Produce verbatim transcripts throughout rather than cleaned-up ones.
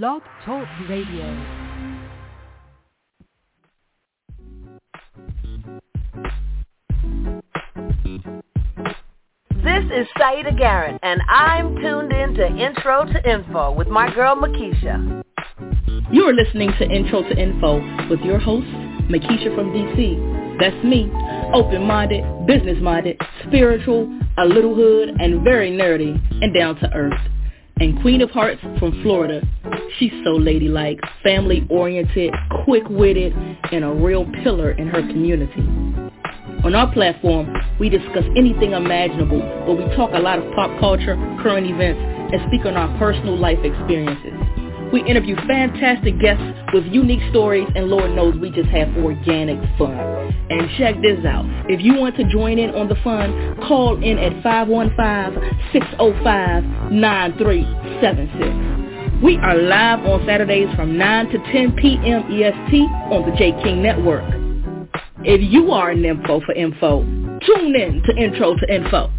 Blog Talk Radio. This is Saida Garrett, and I'm tuned in to Intro to Info with my girl, Mikeisha. You're listening to Intro to Info with your host, Mikeisha from D C. That's me, open-minded, business-minded, spiritual, a little hood, and very nerdy, and down-to-earth. And Queen of Hearts from Florida. She's so ladylike, family-oriented, quick-witted, and a real pillar in her community. On our platform, we discuss anything imaginable, but we talk a lot of pop culture, current events, and speak on our personal life experiences. We interview fantastic guests with unique stories, and Lord knows we just have organic fun. And check this out. If you want to join in on the fun, call in at five one five, six zero five, nine three seven six. We are live on Saturdays from nine to ten p.m. E S T on the Jay King Network. If you are an info for info, tune in to Intro to Info.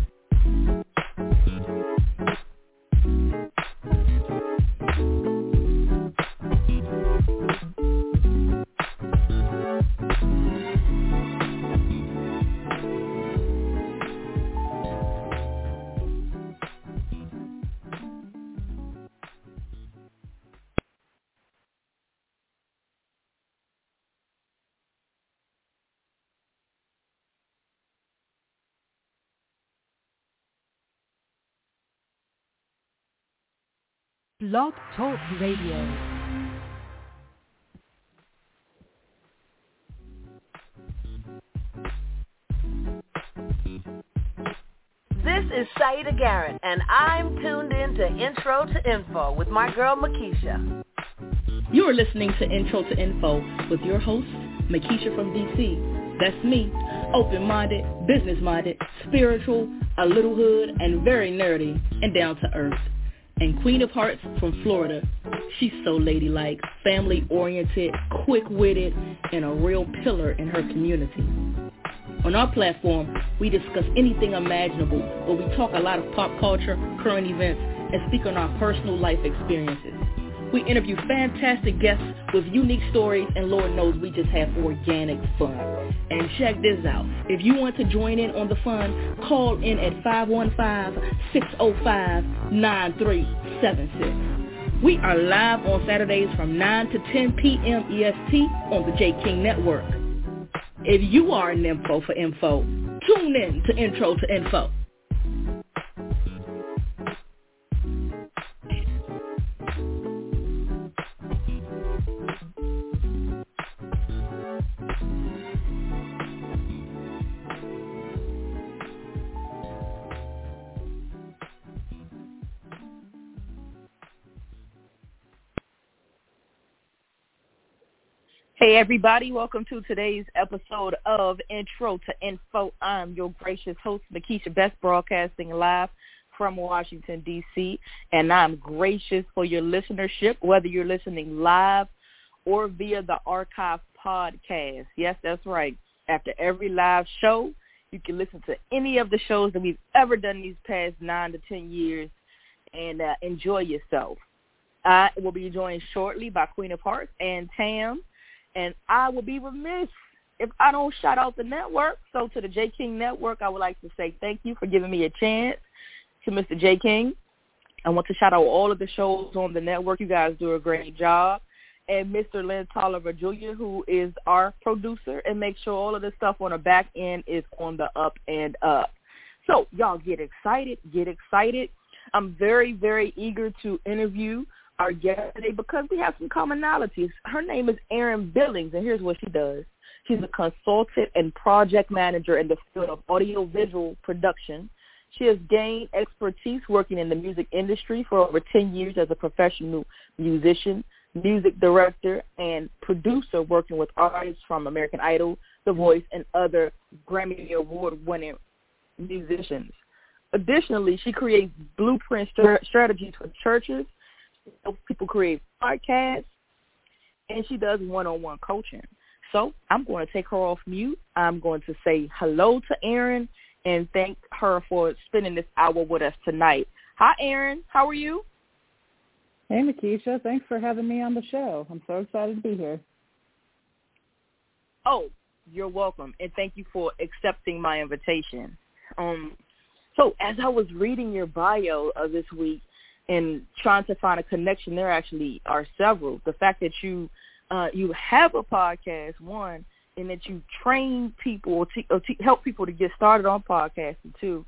Blog Talk Radio. This is Saida Garrett, and I'm tuned in to Intro to Info with my girl, Mikeisha. You're listening to Intro to Info with your host, Mikeisha from D C. That's me, open-minded, business-minded, spiritual, a little hood, and very nerdy, and down-to-earth. And Queen of Hearts from Florida. She's so ladylike, family-oriented, quick-witted, and a real pillar in her community. On our platform, we discuss anything imaginable, but we talk a lot of pop culture, current events, and speak on our personal life experiences. We interview fantastic guests with unique stories, and Lord knows we just have organic fun. And check this out. If you want to join in on the fun, call in at five one five, six zero five, nine three seven six. We are live on Saturdays from nine to ten p.m. E S T on the Jay King Network. If you are an info for info, tune in to Intro to Info. Hey everybody, welcome to today's episode of Intro to Info. I'm your gracious host, Mikeisha Best, broadcasting live from Washington, D C, and I'm gracious for your listenership, whether you're listening live or via the archive podcast. Yes, that's right. After every live show, you can listen to any of the shows that we've ever done these past nine to ten years and uh, enjoy yourself. I will be joined shortly by Queen of Hearts and Tam. And I will be remiss if I don't shout out the network. So to the Jay King Network, I would like to say thank you for giving me a chance. To Mister Jay King, I want to shout out all of the shows on the network. You guys do a great job. And Mister Lynn Tolliver Junior, who is our producer, and make sure all of the stuff on the back end is on the up and up. So y'all get excited, get excited. I'm very, very eager to interview our guest today because we have some commonalities. Her name is Erin Billings, and here's what she does. She's a consultant and project manager in the field of audiovisual production. She has gained expertise working in the music industry for over ten years as a professional musician, music director, and producer, working with artists from American Idol, The Voice, and other Grammy Award-winning musicians. Additionally, she creates blueprint strategies for churches, helps people create podcasts, and she does one-on-one coaching. So I'm going to take her off mute. I'm going to say hello to Erin and thank her for spending this hour with us tonight. Hi, Erin. How are you? Hey, Mikeisha. Thanks for having me on the show. I'm so excited to be here. Oh, you're welcome, and thank you for accepting my invitation. Um, so as I was reading your bio uh, this week and trying to find a connection, there actually are several. The fact that you uh, you have a podcast, one, and that you train people or, te- or te- help people to get started on podcasting, too,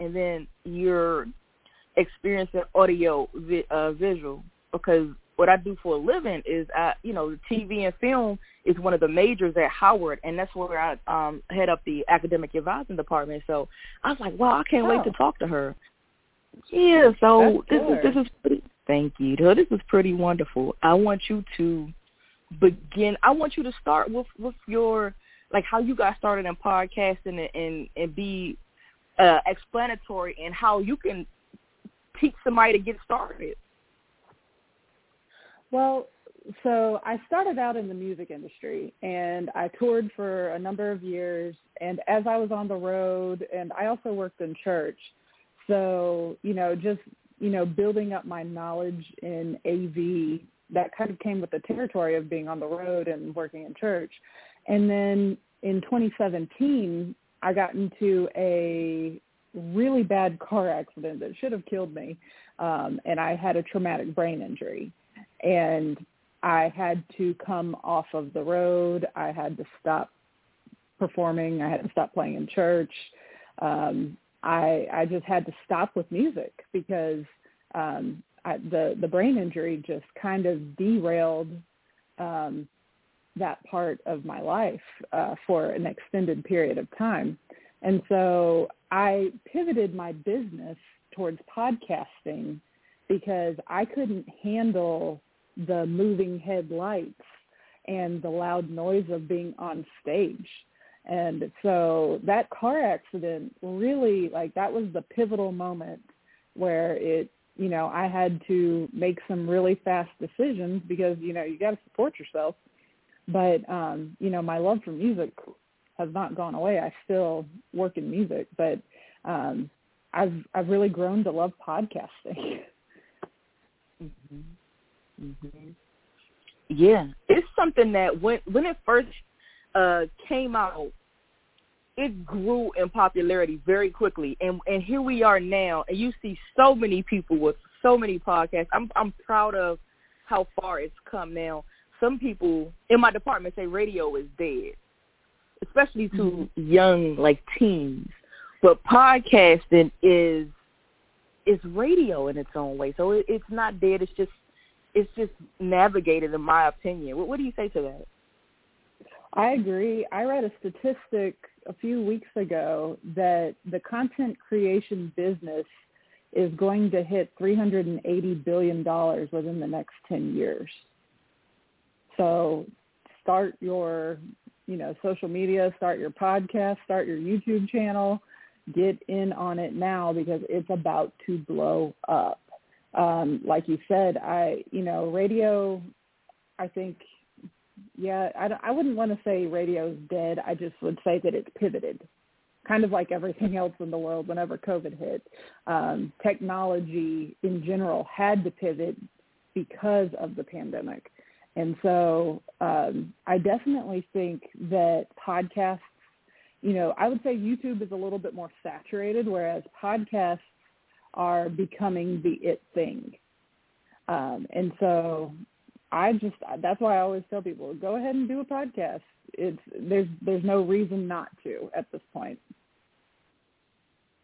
and then you're experiencing audio vi- uh, visual because what I do for a living is, I, you know, T V and film is one of the majors at Howard, and that's where I um, head up the academic advising department. So I was like, wow, I can't oh. wait to talk to her. Yeah, so this is, this is pretty, thank you. This is pretty wonderful. I want you to begin. I want you to start with, with your, like, how you got started in podcasting and, and, and be uh, explanatory and how you can teach somebody to get started. Well, so I started out in the music industry, and I toured for a number of years, and as I was on the road, and I also worked in church, so, you know, just, you know, building up my knowledge in A V, that kind of came with the territory of being on the road and working in church. And then in twenty seventeen, I got into a really bad car accident that should have killed me, um, and I had a traumatic brain injury. And I had to come off of the road. I had to stop performing. I had to stop playing in church. Um, I, I just had to stop with music because um, I, the, the brain injury just kind of derailed um, that part of my life uh, for an extended period of time. And so I pivoted my business towards podcasting because I couldn't handle the moving headlights and the loud noise of being on stage. And so that car accident really, like, that was the pivotal moment where it, you know, I had to make some really fast decisions because, you know, you got to support yourself. But, um, you know, my love for music has not gone away. I still work in music, but um, I've I've really grown to love podcasting. Mhm. Mhm. Yeah, it's something that when when it first uh, came out, it grew in popularity very quickly, and and here we are now, and you see so many people with so many podcasts. I'm I'm proud of how far it's come now. Some people in my department say radio is dead, especially to mm-hmm. young, like, teens, but podcasting is. It's radio in its own way, so it, it's not dead. It's just, it's just navigated, in my opinion. What, what do you say to that? I agree. I read a statistic a few weeks ago that the content creation business is going to hit three hundred eighty billion dollars within the next ten years. So start your, you know, social media, start your podcast, start your YouTube channel. Get in on it now because it's about to blow up. Um, like you said, I, you know, radio, I think, yeah, I, I wouldn't want to say radio's dead. I just would say that it's pivoted, kind of like everything else in the world whenever COVID hit. Um, technology in general had to pivot because of the pandemic. And so um, I definitely think that podcasts, you know, I would say YouTube is a little bit more saturated, whereas podcasts are becoming the it thing. Um, and so I just, that's why I always tell people, go ahead and do a podcast. It's there's there's no reason not to at this point.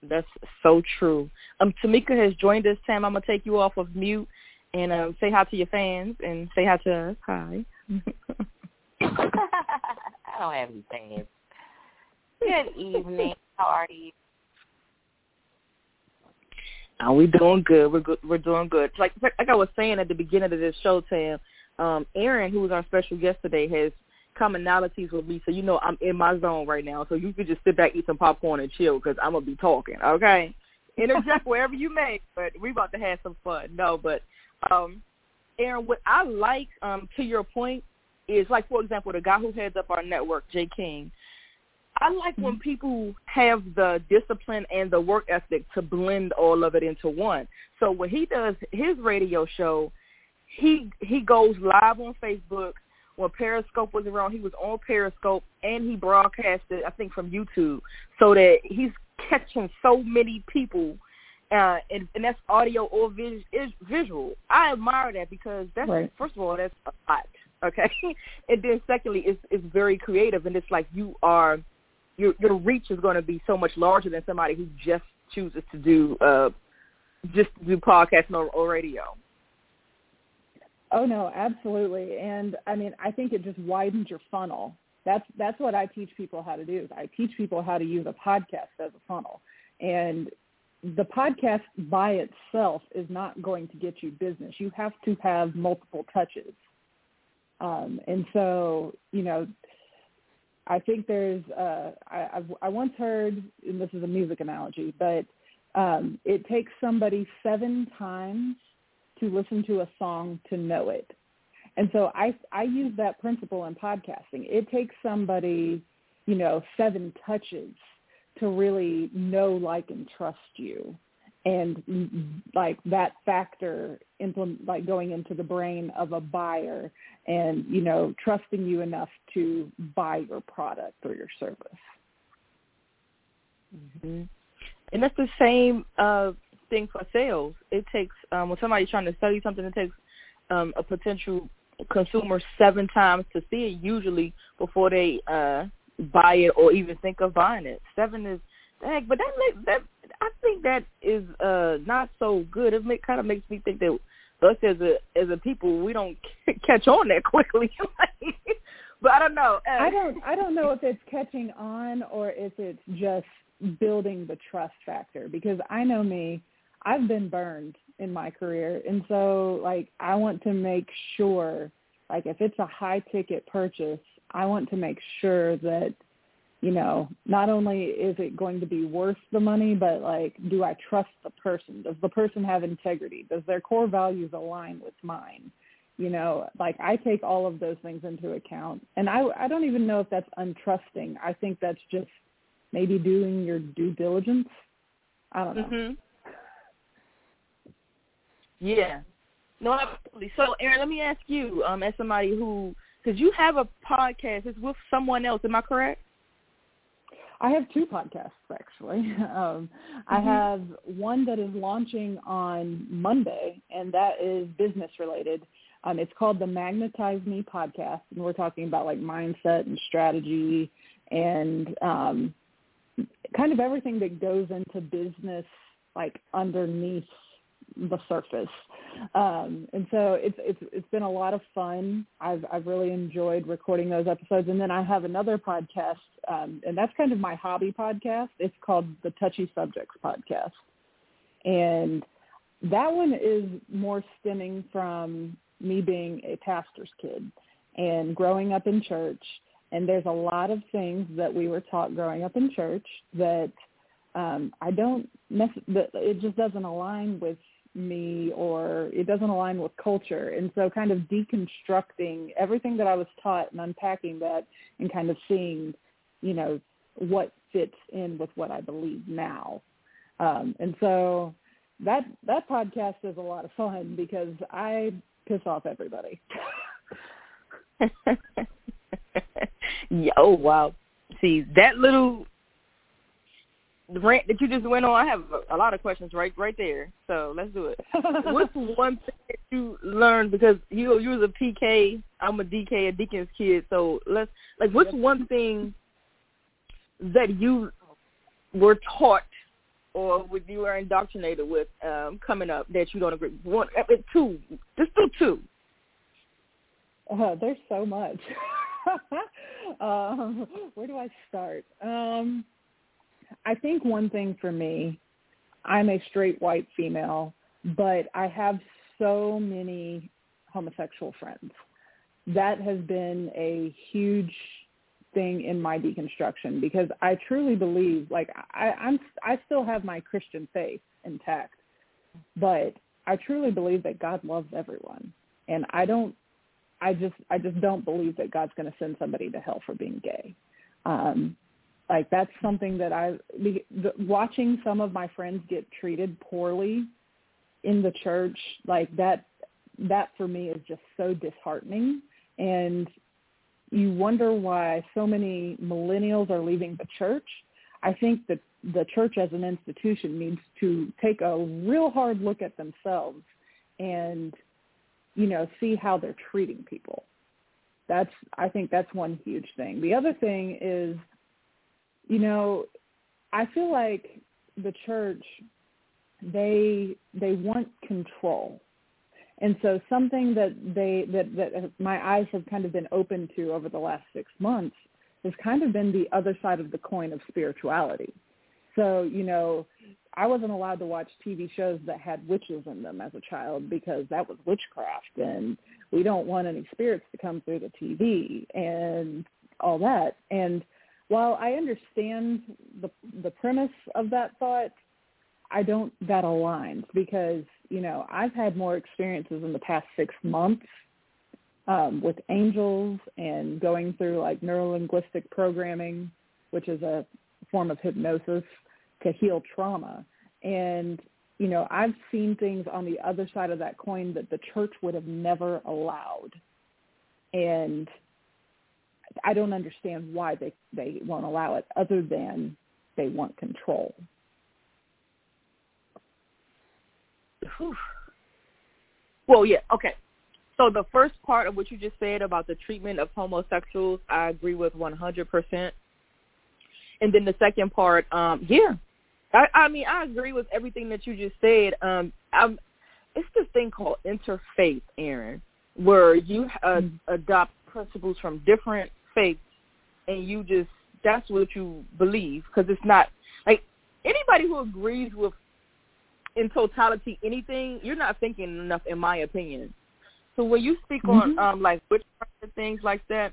That's so true. Um, Tamika has joined us. Tam, I'm going to take you off of mute and um, say hi to your fans and say hi to us. Hi. I don't have any fans. Good evening. How are you? Oh, we're doing good. We're good. We're doing good. Like like I was saying at the beginning of this show, Tam, um, Erin, who was our special guest today, has commonalities with me. So, you know, I'm in my zone right now. So you could just sit back, eat some popcorn, and chill because I'm going to be talking, okay? Interject wherever you may, but we about to have some fun. No, but, um, Erin, what I like, um, to your point, is, like, for example, the guy who heads up our network, Jay King, I like when people have the discipline and the work ethic to blend all of it into one. So when he does his radio show, he he goes live on Facebook. When Periscope was around, he was on Periscope, and he broadcasted, I think, from YouTube, so that he's catching so many people, uh, and, and that's audio or vis- is visual. I admire that because that's, right. first of all, that's a lot, okay? And then secondly, it's, it's very creative, and it's like you are, your, your reach is going to be so much larger than somebody who just chooses to do uh, just do podcasting or, or radio. Oh, no, absolutely. And, I mean, I think it just widens your funnel. That's that's what I teach people how to do. Is I teach people how to use a podcast as a funnel. And the podcast by itself is not going to get you business. You have to have multiple touches. Um, and so, you know, I think there's uh, – I, I've, I once heard, and this is a music analogy, but um, it takes somebody seven times to listen to a song to know it. And so I, I use that principle in podcasting. It takes somebody, you know, seven touches to really know, like, and trust you. And, like, that factor, implement, like, going into the brain of a buyer and, you know, trusting you enough to buy your product or your service. Mm-hmm. And that's the same uh thing for sales. It takes um, when somebody's trying to sell you something, it takes um, a potential consumer seven times to see it usually before they uh, buy it or even think of buying it. Seven is dang, but that makes that I think that is uh, not so good. It make, kind of makes me think that us as a as a people, we don't catch on that quickly. But I don't know. Uh, I don't I don't know if it's catching on or if it's just building the trust factor, because I know me. I've been burned in my career, and so, like, I want to make sure, like, if it's a high-ticket purchase, I want to make sure that, you know, not only is it going to be worth the money, but, like, do I trust the person? Does the person have integrity? Does their core values align with mine? You know, like, I take all of those things into account, and I, I don't even know if that's untrusting. I think that's just maybe doing your due diligence. I don't know. Mm-hmm. Yeah. No, absolutely. So, Erin, let me ask you, um, as somebody who, because you have a podcast. It's with someone else. Am I correct? I have two podcasts, actually. Um, mm-hmm. I have one that is launching on Monday, and that is business-related. Um, it's called the Magnetize Me Podcast, and we're talking about, like, mindset and strategy and um, kind of everything that goes into business, like, underneath the surface. Um, and so it's, it's, it's been a lot of fun. I've, I've really enjoyed recording those episodes. And then I have another podcast, um, and that's kind of my hobby podcast. It's called the Touchy Subjects Podcast. And that one is more stemming from me being a pastor's kid and growing up in church. And there's a lot of things that we were taught growing up in church that um, I don't, it just doesn't align with me, or it doesn't align with culture. And so kind of deconstructing everything that I was taught and unpacking that and kind of seeing, you know, what fits in with what I believe now. Um, and so that that podcast is a lot of fun because I piss off everybody. Yeah, oh, wow. See, that little the rant that you just went on, I have a lot of questions right right there. So let's do it. What's one thing that you learned, because you you was a P K, I'm a D K, a Deacon's kid. So let's, like, what's one thing that you were taught or what you were indoctrinated with um, coming up that you don't agree with? One, two, just do two. Uh, there's so much. um, where do I start? Um I think one thing for me, I'm a straight white female, but I have so many homosexual friends. That has been a huge thing in my deconstruction because I truly believe, like, I, I'm, I still have my Christian faith intact, but I truly believe that God loves everyone. And I don't, I just, I just don't believe that God's going to send somebody to hell for being gay. Um, Like, that's something that I the, the, watching some of my friends get treated poorly in the church, like, that that for me is just so disheartening. And you wonder why so many millennials are leaving the church. I think that the church as an institution needs to take a real hard look at themselves and, you know, see how they're treating people. That's, I think that's one huge thing. The other thing is, you know, I feel like the church, they they want control. And so something that they that, that my eyes have kind of been open to over the last six months has kind of been the other side of the coin of spirituality. So, you know, I wasn't allowed to watch T V shows that had witches in them as a child because that was witchcraft, and we don't want any spirits to come through the T V and all that. And while I understand the the premise of that thought, I don't, that aligns because, you know, I've had more experiences in the past six months um, with angels and going through like neuro-linguistic programming, which is a form of hypnosis to heal trauma. And, you know, I've seen things on the other side of that coin that the church would have never allowed. And I don't understand why they, they won't allow it other than they want control. Whew. Well, yeah, okay. So the first part of what you just said about the treatment of homosexuals, I agree with one hundred percent. And then the second part, um, yeah, I, I mean, I agree with everything that you just said. Um, I'm, it's this thing called interfaith, Erin, where you uh, mm-hmm. adopt principles from different faiths, and you just, that's what you believe, because it's not, like, anybody who agrees with, in totality, anything, you're not thinking enough, in my opinion. So when you speak mm-hmm. on, um, like, witchcraft and things like that,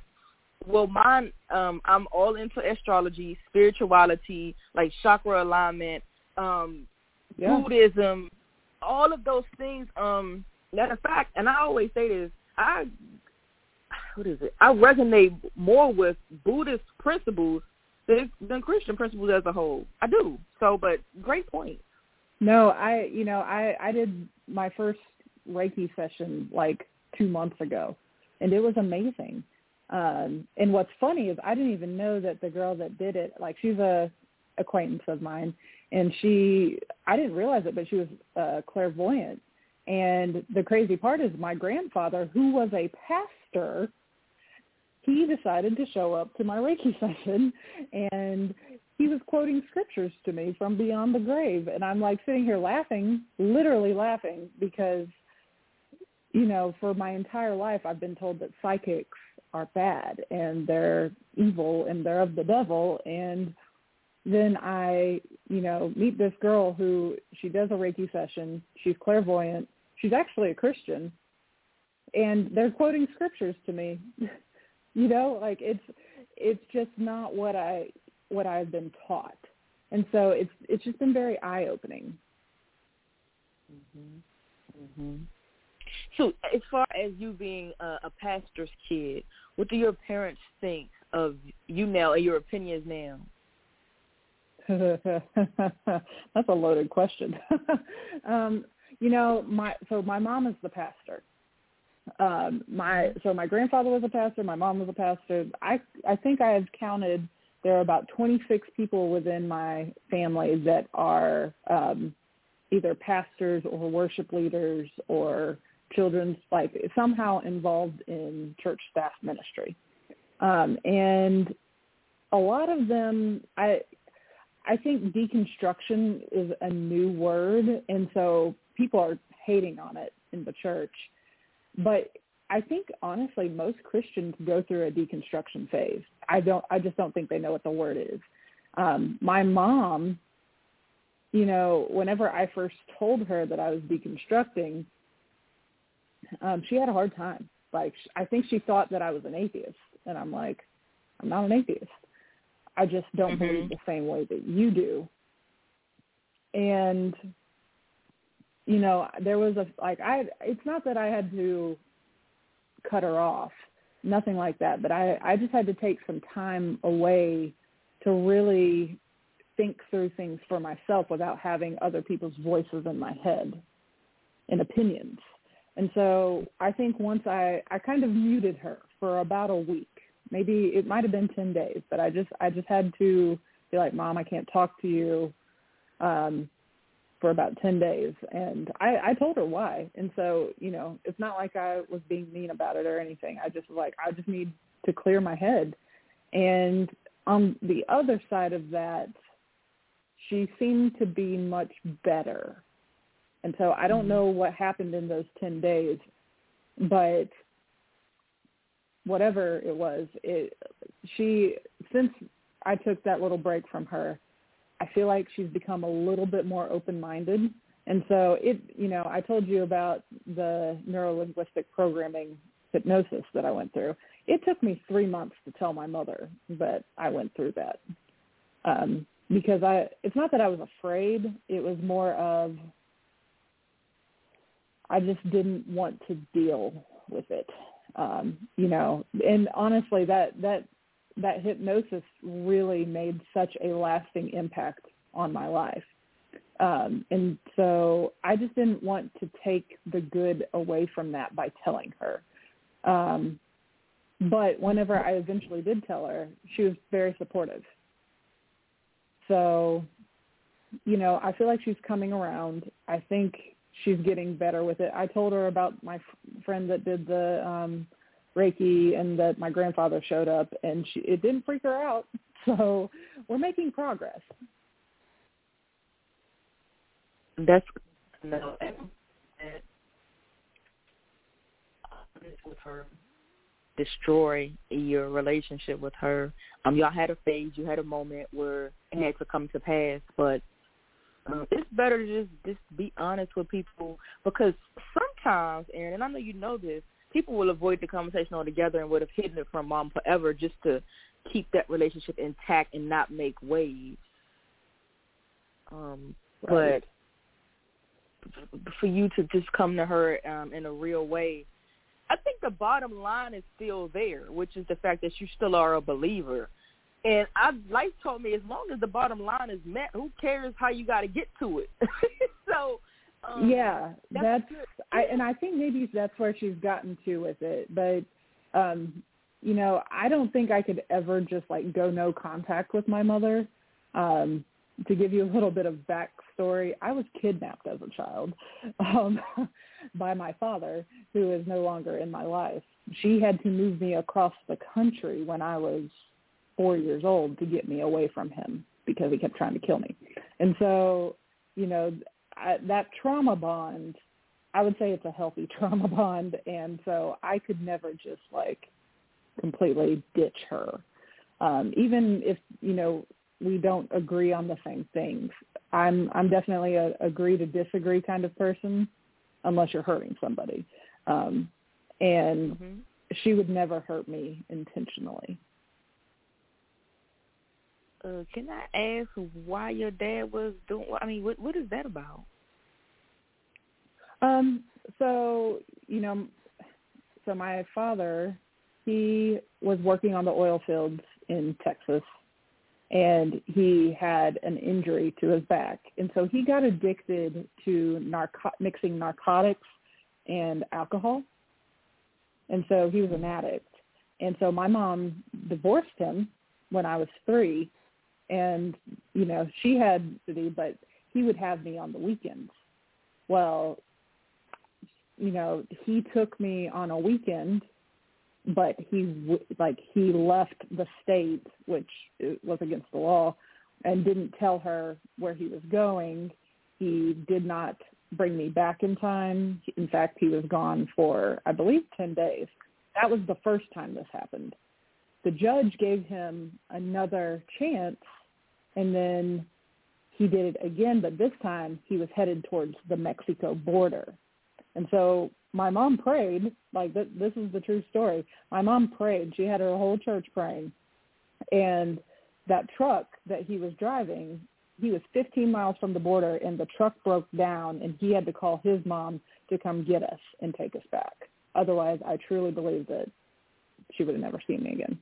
well, mine, um, I'm all into astrology, spirituality, like chakra alignment, um, yeah. Buddhism, all of those things. Um, matter of fact, and I always say this, I what is it? I resonate more with Buddhist principles than, than Christian principles as a whole. I do. So, but great point. No, I you know I I did my first Reiki session like two months ago, and it was amazing. Um, and what's funny is I didn't even know that the girl that did it, like she's a acquaintance of mine, and she, I didn't realize it, but she was uh, clairvoyant. And the crazy part is my grandfather, who was a pastor, he decided to show up to my Reiki session, and he was quoting scriptures to me from beyond the grave. And I'm like sitting here laughing, literally laughing, because, you know, for my entire life I've been told that psychics are bad and they're evil and they're of the devil. And then I, you know, meet this girl who, she does a Reiki session. She's clairvoyant. She's actually a Christian, and they're quoting scriptures to me. You know, like it's, it's just not what I, what I've been taught. And so it's, it's just been very eye-opening. Mm-hmm. Mm-hmm. So as far as you being a, a pastor's kid, what do your parents think of you now and your opinions now? That's a loaded question. um, you know, my so my mom is the pastor. Um, my so my grandfather was a pastor. My mom was a pastor. I I think I have counted there are about twenty-six people within my family that are um, either pastors or worship leaders or children's, like somehow involved in church staff ministry. Um, and a lot of them, I I think deconstruction is a new word, and so people are hating on it in the church. But I think honestly most Christians go through a deconstruction phase. I don't I just don't think they know what the word is. Um, my mom, you know, whenever I first told her that I was deconstructing, Um, she had a hard time. Like, I think she thought that I was an atheist. And I'm like, I'm not an atheist. I just don't mm-hmm. believe the same way that you do. And, you know, there was a, like, I, it's not that I had to cut her off, nothing like that. But I, I just had to take some time away to really think through things for myself without having other people's voices in my head and opinions. And so I think once I, I kind of muted her for about a week, maybe it might have been ten days, but I just I just had to be like, Mom, I can't talk to you um, for about ten days. And I, I told her why. And so, you know, it's not like I was being mean about it or anything. I just was like, I just need to clear my head. And on the other side of that, she seemed to be much better. And so I don't know what happened in those ten days, but whatever it was, it, she, since I took that little break from her, I feel like she's become a little bit more open-minded. And so it, you know, I told you about the neuro-linguistic programming hypnosis that I went through. It took me three months to tell my mother that I went through that. Um, because I, it's not that I was afraid. It was more of, I just didn't want to deal with it, um, you know. And honestly, that, that that hypnosis really made such a lasting impact on my life. Um, and so I just didn't want to take the good away from that by telling her. Um, but whenever I eventually did tell her, she was very supportive. So, you know, I feel like she's coming around. I think she's getting better with it. I told her about my f- friend that did the um, Reiki and that my grandfather showed up, and she, it didn't freak her out. So we're making progress. That's no, with her destroy your relationship with her. Um, y'all had a phase, you had a moment where it had to come to pass, but Um, it's better to just, just be honest with people, because sometimes, Erin, and I know you know this, people will avoid the conversation altogether and would have hidden it from mom forever just to keep that relationship intact and not make waves. Um, right. But for you to just come to her um, in a real way, I think the bottom line is still there, which is the fact that you still are a believer. And I, life told me, as long as the bottom line is met, who cares how you got to get to it? so um, yeah, that's, that's I, and I think maybe that's where she's gotten to with it. But um, you know, I don't think I could ever just like go no contact with my mother. Um, to give you a little bit of backstory, I was kidnapped as a child um, by my father, who is no longer in my life. She had to move me across the country when I was four years old to get me away from him, because he kept trying to kill me. And so, you know, I, that trauma bond, I would say it's a healthy trauma bond. And so I could never just like completely ditch her. Um, even if, you know, we don't agree on the same things. I'm, I'm definitely a agree to disagree kind of person, unless you're hurting somebody. Um, and mm-hmm. she would never hurt me intentionally. Uh, can I ask why your dad was doing, I mean, what what is that about? Um, so, you know, so my father, he was working on the oil fields in Texas, and he had an injury to his back. And so he got addicted to narco- mixing narcotics and alcohol. And so he was an addict. And so my mom divorced him when I was three. And, you know, she had custody, but he would have me on the weekends. Well, you know, he took me on a weekend, but he, like, he left the state, which was against the law, and didn't tell her where he was going. He did not bring me back in time. In fact, he was gone for, I believe, ten days. That was the first time this happened. The judge gave him another chance, and then he did it again, but this time he was headed towards the Mexico border. And so my mom prayed, like th- this is the true story. My mom prayed. She had her whole church praying. And that truck that he was driving, he was fifteen miles from the border, and the truck broke down, and he had to call his mom to come get us and take us back. Otherwise, I truly believe that she would have never seen me again.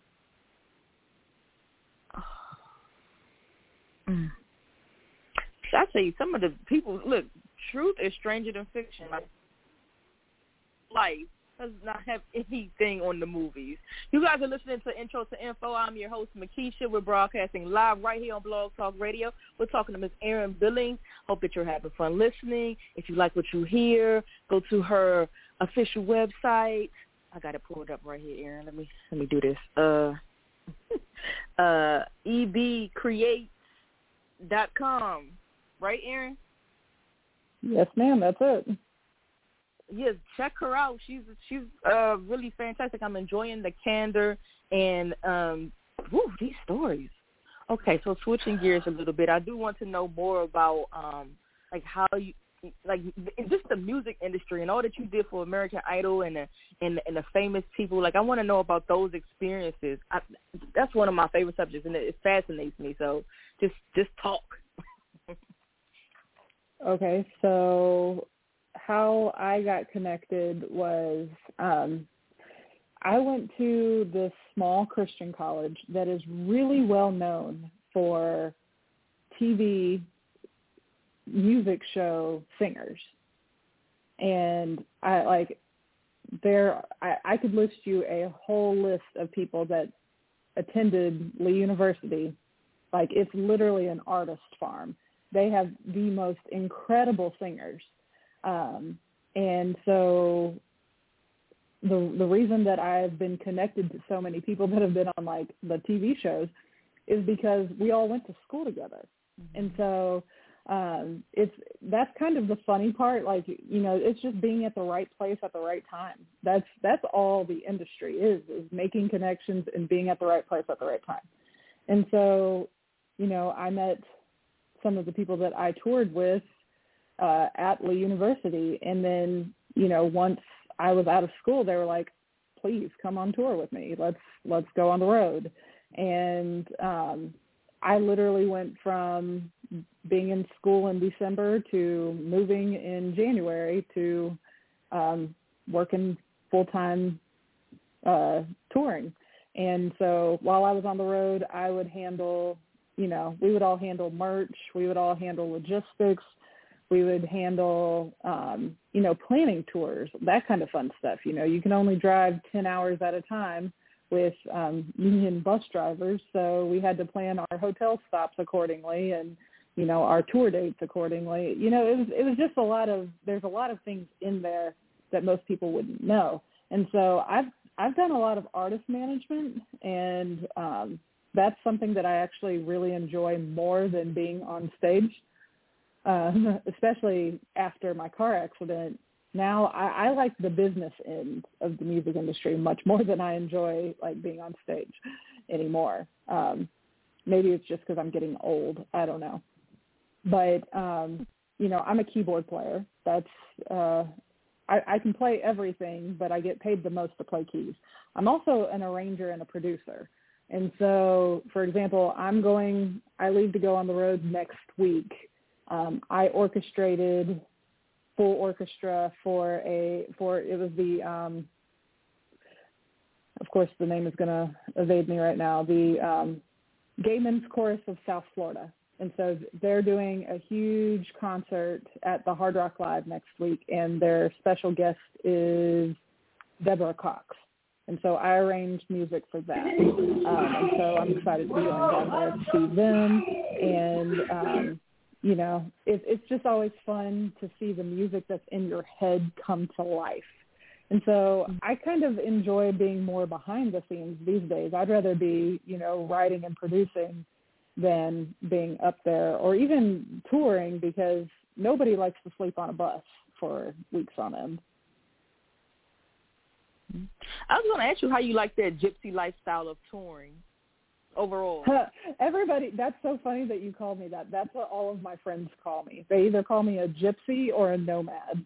I tell you, some of the people, look, truth is stranger than fiction. Like, life does not have anything on the movies. You guys are listening to Intro to Info. I'm your host, Mikeisha. We're broadcasting live right here on Blog Talk Radio. We're talking to Miz Erin Billings. Hope that you're having fun listening. If you like what you hear, go to her official website. I got it pulled up right here, Erin. Let me let me do this. Uh, uh, E B Create dot com, right, Erin? Yes, ma'am. That's it. Yes, check her out. She's she's uh, really fantastic. I'm enjoying the candor and um, woo, these stories. Okay, so switching gears a little bit, I do want to know more about um, like how you. Like just the music industry and all that you did for American Idol and the, and, and the famous people. Like I want to know about those experiences. I, that's one of my favorite subjects, and it, it fascinates me. So just just talk. Okay, so how I got connected was um, I went to this small Christian college that is really well known for T V music show singers, and I like there I, I could list you a whole list of people that attended Lee University. Like it's literally an artist farm. They have the most incredible singers, um, and so the the reason that I've been connected to so many people that have been on like the T V shows is because we all went to school together. Mm-hmm. And so Um, it's, that's kind of the funny part. Like, you know, it's just being at the right place at the right time. That's, that's all the industry is, is making connections and being at the right place at the right time. And so, you know, I met some of the people that I toured with, uh, at Lee University. And then, you know, once I was out of school, they were like, please come on tour with me. Let's, let's go on the road. And, um, I literally went from being in school in December to moving in January to um, working full-time uh, touring. And so while I was on the road, I would handle, you know, we would all handle merch. We would all handle logistics. We would handle, um, you know, planning tours, that kind of fun stuff. You know, you can only drive ten hours at a time with um, union bus drivers, so we had to plan our hotel stops accordingly and, you know, our tour dates accordingly. You know, it was it was just a lot of, there's a lot of things in there that most people wouldn't know. And so I've I've done a lot of artist management, and um, that's something that I actually really enjoy more than being on stage, uh, especially after my car accident. Now I, I like the business end of the music industry much more than I enjoy like being on stage anymore. Um, maybe it's just because I'm getting old. I don't know. But, um, you know, I'm a keyboard player. That's uh, I, I can play everything, but I get paid the most to play keys. I'm also an arranger and a producer. And so, for example, I'm going I leave to go on the road next week. Um, I orchestrated full orchestra for a, for, it was the, um, of course the name is going to evade me right now, the um, Gay Men's Chorus of South Florida. And so they're doing a huge concert at the Hard Rock Live next week, and their special guest is Deborah Cox. And so I arranged music for that. Um, and so I'm excited to be going down there to see them. And, um, you know, it, it's just always fun to see the music that's in your head come to life. And so I kind of enjoy being more behind the scenes these days. I'd rather be, you know, writing and producing than being up there or even touring, because nobody likes to sleep on a bus for weeks on end. I was going to ask you how you like that gypsy lifestyle of touring. Overall, everybody, that's so funny that you called me that. That's what all of my friends call me. They either call me a gypsy or a nomad.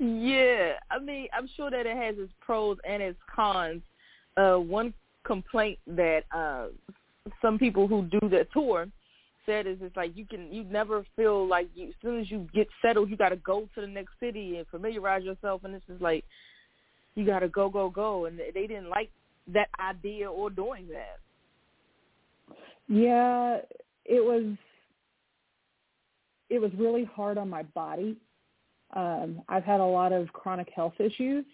Yeah, I mean, I'm sure that it has its pros and its cons. Uh, one complaint that uh, some people who do the tour said is it's like you can you never feel like you, as soon as you get settled, you got to go to the next city and familiarize yourself, and this is like, you got to go, go, go. And they didn't like that idea or doing that. Yeah, it was, it was really hard on my body. Um, I've had a lot of chronic health issues.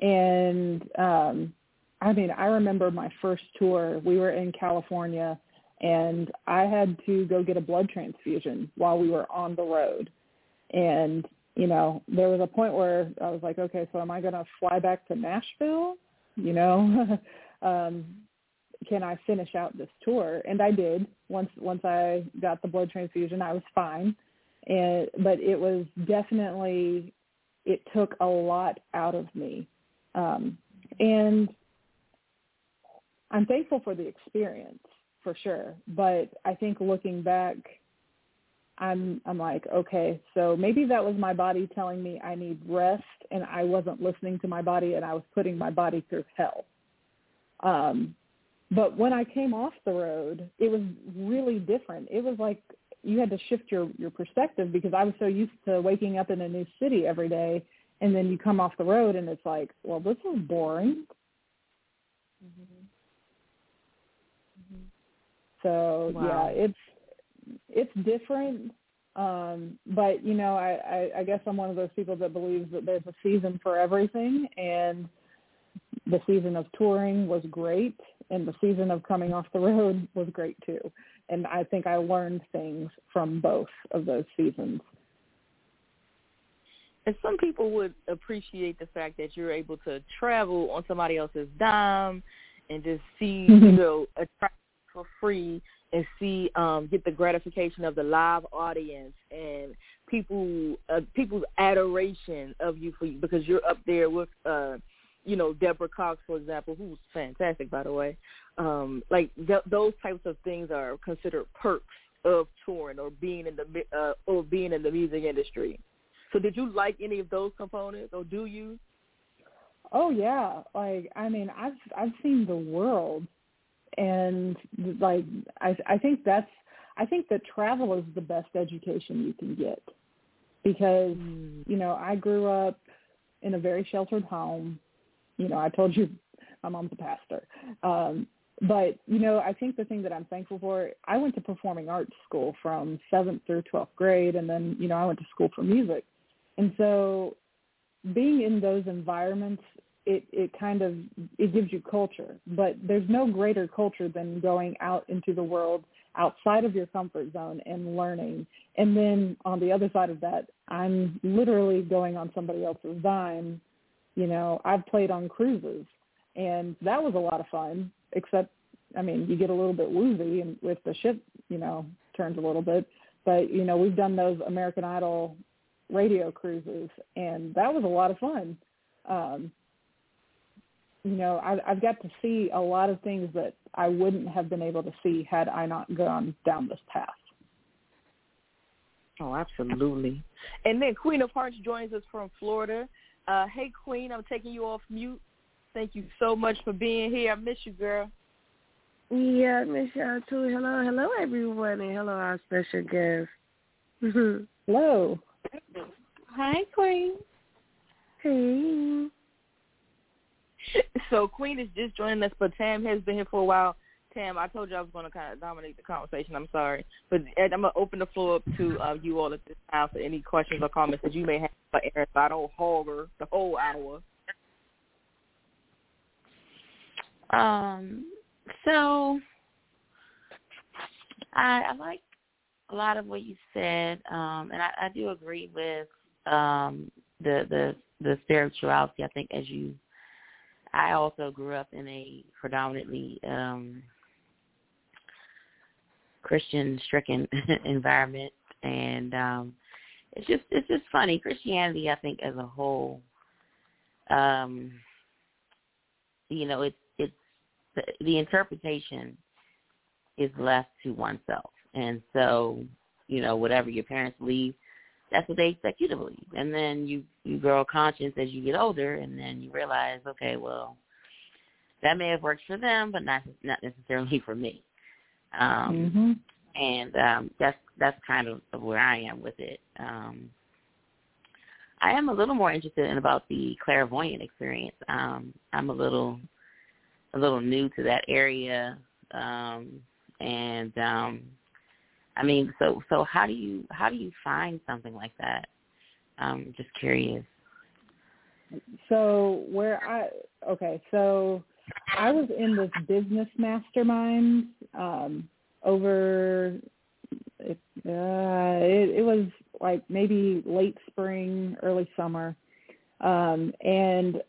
And, um, I mean, I remember my first tour, we were in California, and I had to go get a blood transfusion while we were on the road. And, you know, there was a point where I was like, okay, so am I going to fly back to Nashville? You know, um, can I finish out this tour? And I did. Once once I got the blood transfusion, I was fine. And but it was definitely, it took a lot out of me. Um, and I'm thankful for the experience, for sure. But I think looking back, I'm I'm like, okay, so maybe that was my body telling me I need rest, and I wasn't listening to my body, and I was putting my body through hell. Um, but when I came off the road, it was really different. It was like you had to shift your, your perspective, because I was so used to waking up in a new city every day, and then you come off the road, and it's like, well, this is boring. Mm-hmm. So, wow. yeah, it's it's different, um, but, you know, I, I, I guess I'm one of those people that believes that there's a season for everything, and the season of touring was great, and the season of coming off the road was great, too. And I think I learned things from both of those seasons. And some people would appreciate the fact that you're able to travel on somebody else's dime and just see, mm-hmm. you know, attract for free and see um, get the gratification of the live audience and people uh, people's adoration of you for you, because you're up there with uh, you know, Deborah Cox, for example, who's fantastic, by the way. Um, like th- those types of things are considered perks of touring or being in the uh, or being in the music industry. So, did you like any of those components, or do you? Oh yeah, like I mean, I've I've seen the world. And like, I, I think that's, I think that travel is the best education you can get, because, mm. you know, I grew up in a very sheltered home. You know, I told you my mom's a pastor. Um, but, you know, I think the thing that I'm thankful for, I went to performing arts school from seventh through twelfth grade. And then, you know, I went to school for music. And so being in those environments, It, it kind of, it gives you culture, but there's no greater culture than going out into the world outside of your comfort zone and learning. And then on the other side of that, I'm literally going on somebody else's dime. You know, I've played on cruises, and that was a lot of fun, except, I mean, you get a little bit woozy and with the ship, you know, turns a little bit, but, you know, we've done those American Idol radio cruises, and that was a lot of fun. Um, You know, I, I've got to see a lot of things that I wouldn't have been able to see had I not gone down this path. Oh, absolutely. And then Queen of Hearts joins us from Florida. Uh, hey, Queen, I'm taking you off mute. Thank you so much for being here. I miss you, girl. Yeah, I miss y'all, too. Hello, hello, everyone, and hello, our special guest. Hello. Hi, Queen. Hey. So Queen is just joining us, but Tam has been here for a while. Tam, I told you I was going to kind of dominate the conversation. I'm sorry. But I'm going to open the floor up to uh, you all at this time for any questions or comments that you may have for Erin, so I don't hog her the whole hour. Um, so I, I like a lot of what you said, um, and I, I do agree with um, the, the, the spirituality. I think as you I also grew up in a predominantly um, Christian-stricken environment, and um, it's just it's just funny. Christianity, I think, as a whole, um, you know, it's it's the, the interpretation is left to oneself, and so you know, whatever your parents believe, that's what they expect you to believe. And then you, you grow conscious as you get older, and then you realize, okay, well, that may have worked for them, but not not necessarily for me. Um, mm-hmm. And um, that's that's kind of where I am with it. Um, I am a little more interested in about the clairvoyant experience. Um, I'm a little a little new to that area, um, and um, I mean, so so how do you how do you find something like that? Um, just curious. So where I okay, so I was in this business mastermind um, over. It, uh, it, it was like maybe late spring, early summer, um, and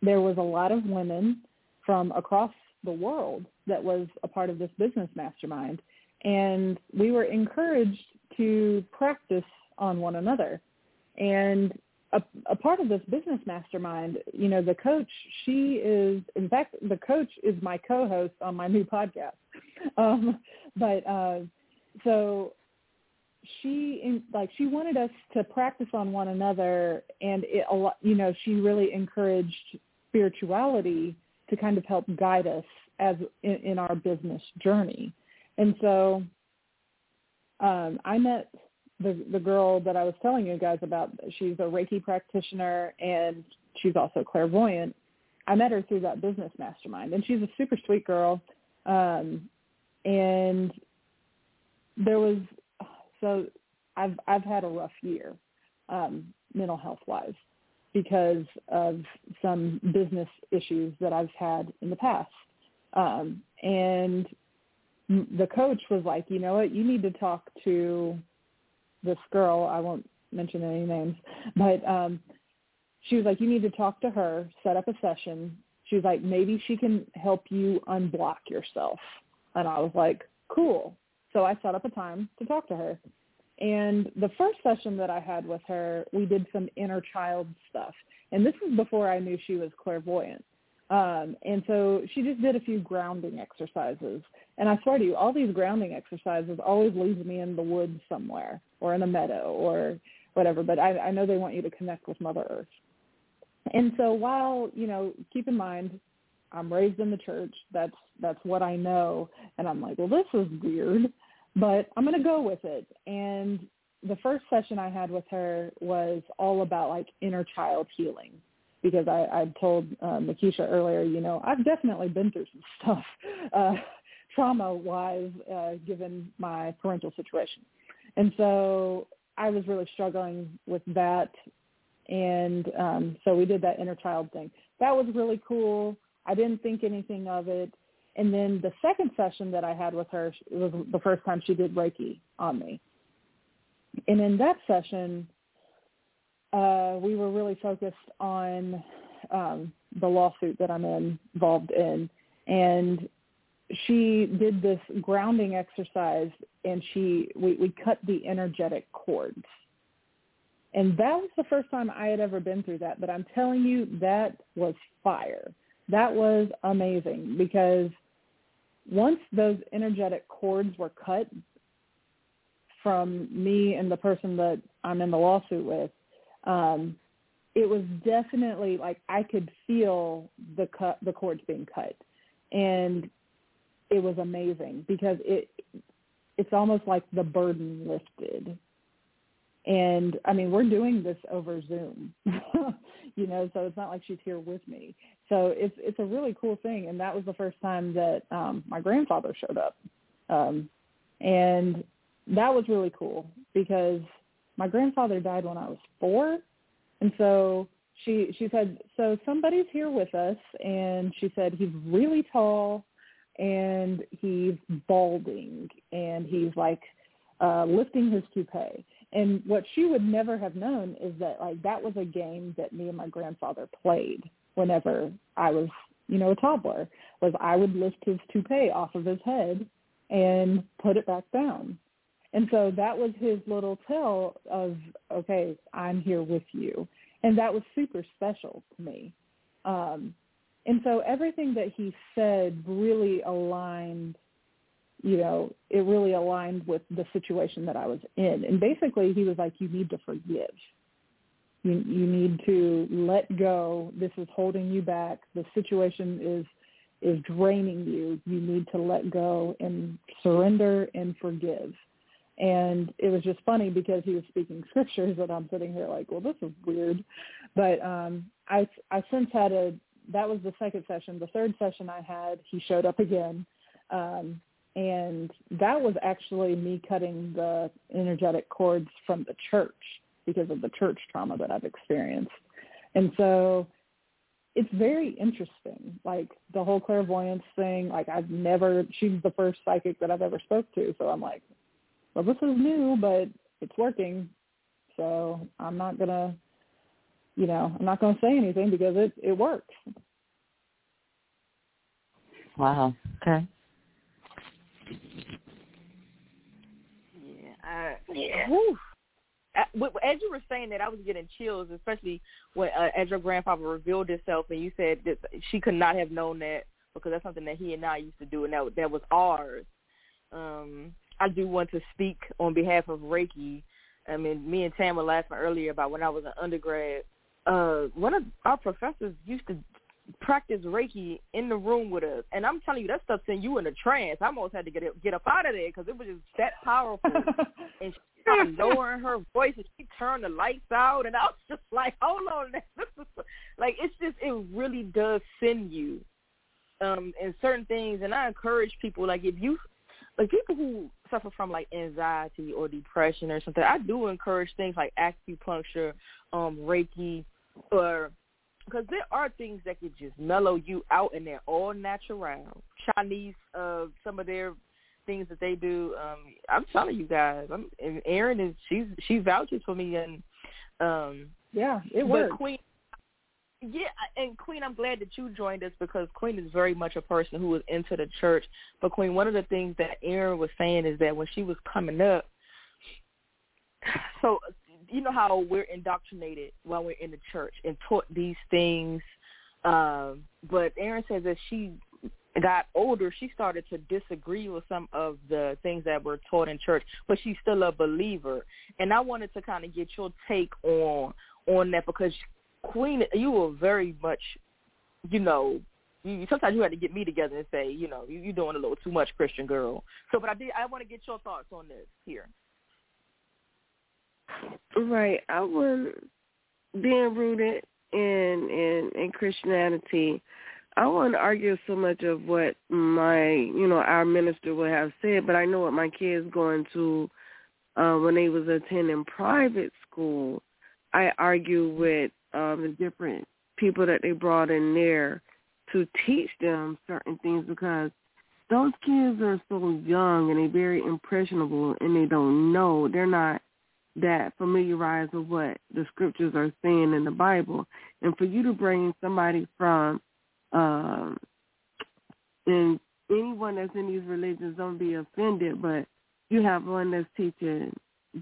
there was a lot of women from across the world that was a part of this business mastermind, and we were encouraged to practice on one another. And a, a part of this business mastermind, you know, the coach, she is, in fact, the coach is my co-host on my new podcast. Um, but uh, so she, like, she wanted us to practice on one another, and it, you know, she really encouraged spirituality to kind of help guide us as in, in our business journey. And so um, I met the the girl that I was telling you guys about. She's a Reiki practitioner, and she's also clairvoyant. I met her through that business mastermind, and she's a super sweet girl. Um, and there was, so I've I've had a rough year, um, mental health wise, because of some business issues that I've had in the past. Um, and the coach was like, you know what, you need to talk to this girl. I won't mention any names, but um, she was like, you need to talk to her, set up a session. She was like, maybe she can help you unblock yourself. And I was like, cool. So I set up a time to talk to her. And the first session that I had with her, we did some inner child stuff. And this was before I knew she was clairvoyant. Um, and so she just did a few grounding exercises. And I swear to you, all these grounding exercises always leaves me in the woods somewhere or in a meadow or whatever. But I, I know they want you to connect with Mother Earth. And so while, you know, keep in mind, I'm raised in the church. That's that's what I know. And I'm like, well, this is weird, but I'm going to go with it. And the first session I had with her was all about, like, inner child healing. Because I, I told uh, Mikeisha earlier, you know, I've definitely been through some stuff uh, trauma-wise, uh, given my parental situation. And so I was really struggling with that. And um, so we did that inner child thing. That was really cool. I didn't think anything of it. And then the second session that I had with her, it was the first time she did Reiki on me. And in that session, Uh, we were really focused on um, the lawsuit that I'm in, involved in, and she did this grounding exercise, and she we, we cut the energetic cords. And that was the first time I had ever been through that, but I'm telling you, that was fire. That was amazing, because once those energetic cords were cut from me and the person that I'm in the lawsuit with, Um, it was definitely like I could feel the cut, the cords being cut, and it was amazing because it it's almost like the burden lifted. And I mean, we're doing this over Zoom, you know, so it's not like she's here with me. So it's it's a really cool thing, and that was the first time that um, my grandfather showed up, um, and that was really cool because my grandfather died when I was four, and so she she said, so somebody's here with us, and she said, he's really tall, and he's balding, and he's, like, uh, lifting his toupee. And what she would never have known is that, like, that was a game that me and my grandfather played whenever I was, you know, a toddler, was I would lift his toupee off of his head and put it back down. And so that was his little tell of, okay, I'm here with you. And that was super special to me. Um, and so everything that he said really aligned, you know, it really aligned with the situation that I was in. And basically he was like, you need to forgive. You, you need to let go. This is holding you back. The situation is is draining you. You need to let go and surrender and forgive. And it was just funny because he was speaking scriptures that I'm sitting here like, well, this is weird. But um, I I since had a, that was the second session. The third session I had, he showed up again. Um, And that was actually me cutting the energetic cords from the church because of the church trauma that I've experienced. And so it's very interesting, like the whole clairvoyance thing. Like I've never, she's the first psychic that I've ever spoke to. So I'm like, well, this is new, but it's working. So I'm not going to, you know, I'm not going to say anything because it, it works. Wow. Okay. Uh, yeah. I, as you were saying that, I was getting chills, especially when uh, as your grandfather revealed himself, and you said that she could not have known that because that's something that he and I used to do, and that that was ours. Um, I do want to speak on behalf of Reiki. I mean, me and Tam were laughing earlier about when I was an undergrad. Uh, one of our professors used to practice Reiki in the room with us, and I'm telling you, that stuff sent you in a trance. I almost had to get it, get up out of there because it was just that powerful. And she started lowering her voice, and she turned the lights out, and I was just like, hold on, this is like, it's just, it really does send you um in certain things. And I encourage people, like if you like people who suffer from like anxiety or depression or something, I do encourage things like acupuncture, um Reiki, or because there are things that could just mellow you out, and they're all natural. Chinese, uh, some of their things that they do. Um, I'm telling you guys, I'm, and Erin is she's she vouches for me, and um, yeah, it works. Queen, yeah, and Queen, I'm glad that you joined us because Queen is very much a person who is into the church. But Queen, one of the things that Erin was saying is that when she was coming up, so. You know how we're indoctrinated while we're in the church and taught these things. Um, but Erin says as she got older, she started to disagree with some of the things that were taught in church, but she's still a believer. And I wanted to kind of get your take on on that because, Queen, you were very much, you know, you, sometimes you had to get me together and say, you know, you, you're doing a little too much, Christian girl. So, but I did. I want to get your thoughts on this here. Right, I was being rooted in, in in Christianity. I wouldn't argue so much of what my, you know, our minister would have said, but I know what my kids going to uh, when they was attending private school. I argue with um, the different people that they brought in there to teach them certain things because those kids are so young and they're very impressionable and they don't know. They're not that familiarized with what the scriptures are saying in the Bible. And for you to bring somebody from um, and anyone that's in these religions, don't be offended, but you have one that's teaching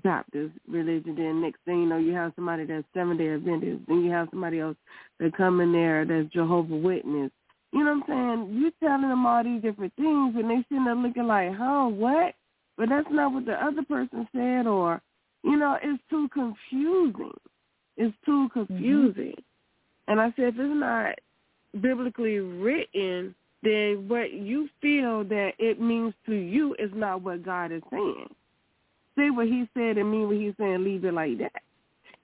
Baptist religion, then next thing you know, you have somebody that's Seventh-day Adventist, then you have somebody else that come in there that's Jehovah's Witness. You know what I'm saying? You're telling them all these different things, and they sitting there looking like, huh, what? But that's not what the other person said, or you know, it's too confusing. It's too confusing. Mm-hmm. And I said, if it's not biblically written, then what you feel that it means to you is not what God is saying. Say what he said and mean what he's saying, leave it like that.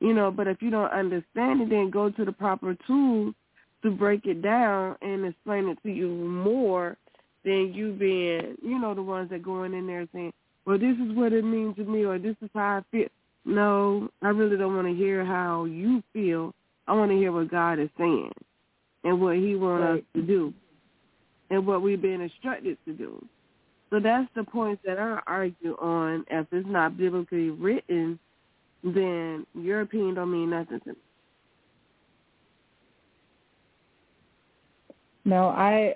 You know, but if you don't understand it, then go to the proper tools to break it down and explain it to you more than you being, you know, the ones that going in there saying, well, this is what it means to me, or this is how I feel. No, I really don't want to hear how you feel. I want to hear what God is saying and what he wants right. us to do and what we've been instructed to do. So that's the point that I argue on. If it's not biblically written, then your opinion don't mean nothing to me. No, I,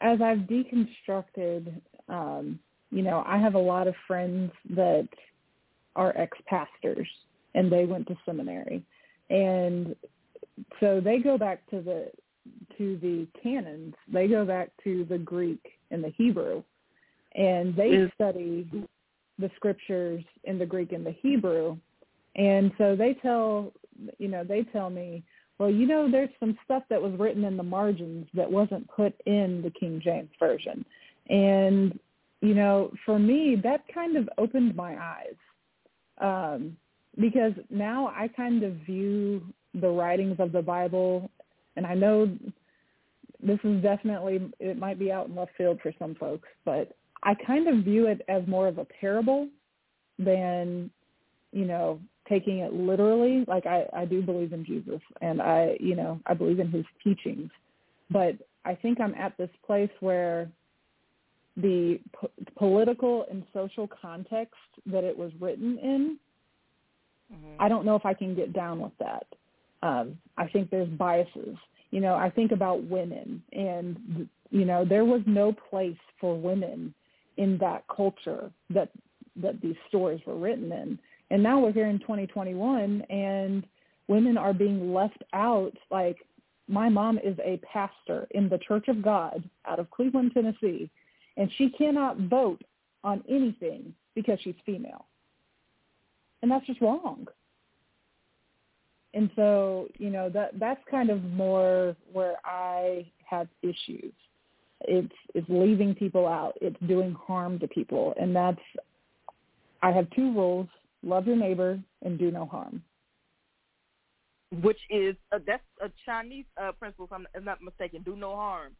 as I've deconstructed um, you know, I have a lot of friends that are ex-pastors, and they went to seminary. And so they go back to the to the canons. They go back to the Greek and the Hebrew, and they yeah. study the scriptures in the Greek and the Hebrew. And so they tell, you know, they tell me, well, you know, there's some stuff that was written in the margins that wasn't put in the King James Version. And you know, for me, that kind of opened my eyes um, because now I kind of view the writings of the Bible, and I know this is definitely, it might be out in left field for some folks, but I kind of view it as more of a parable than, you know, taking it literally. Like I, I do believe in Jesus, and I, you know, I believe in his teachings, but I think I'm at this place where the po- political and social context that it was written in, mm-hmm. I don't know if I can get down with that. Um, I think there's biases. You know, I think about women, and, you know, there was no place for women in that culture that that these stories were written in. And now we're here in twenty twenty-one, and women are being left out. Like, my mom is a pastor in the Church of God out of Cleveland, Tennessee, and she cannot vote on anything because she's female. And that's just wrong. And so, you know, that that's kind of more where I have issues. It's it's leaving people out. It's doing harm to people. And that's, I have two rules: love your neighbor and do no harm. Which is, uh, that's a Chinese uh, principle, if I'm not mistaken, do no harm.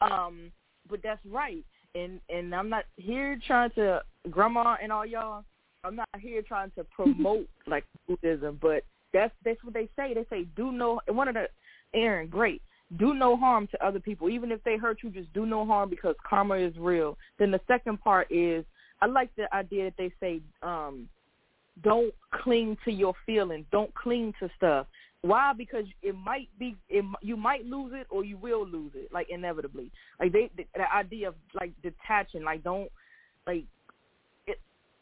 Um, but that's right. And, and I'm not here trying to, grandma and all y'all, I'm not here trying to promote like Buddhism, but That's that's what they say. They say do no one of the Erin, great. Do no harm to other people. Even if they hurt you, just do no harm because karma is real. Then the second part is, I like the idea that they say um, don't cling to your feelings. Don't cling to stuff. Why? Because it might be it, you might lose it, or you will lose it, like inevitably. Like they the, the idea of like detaching, like don't like it.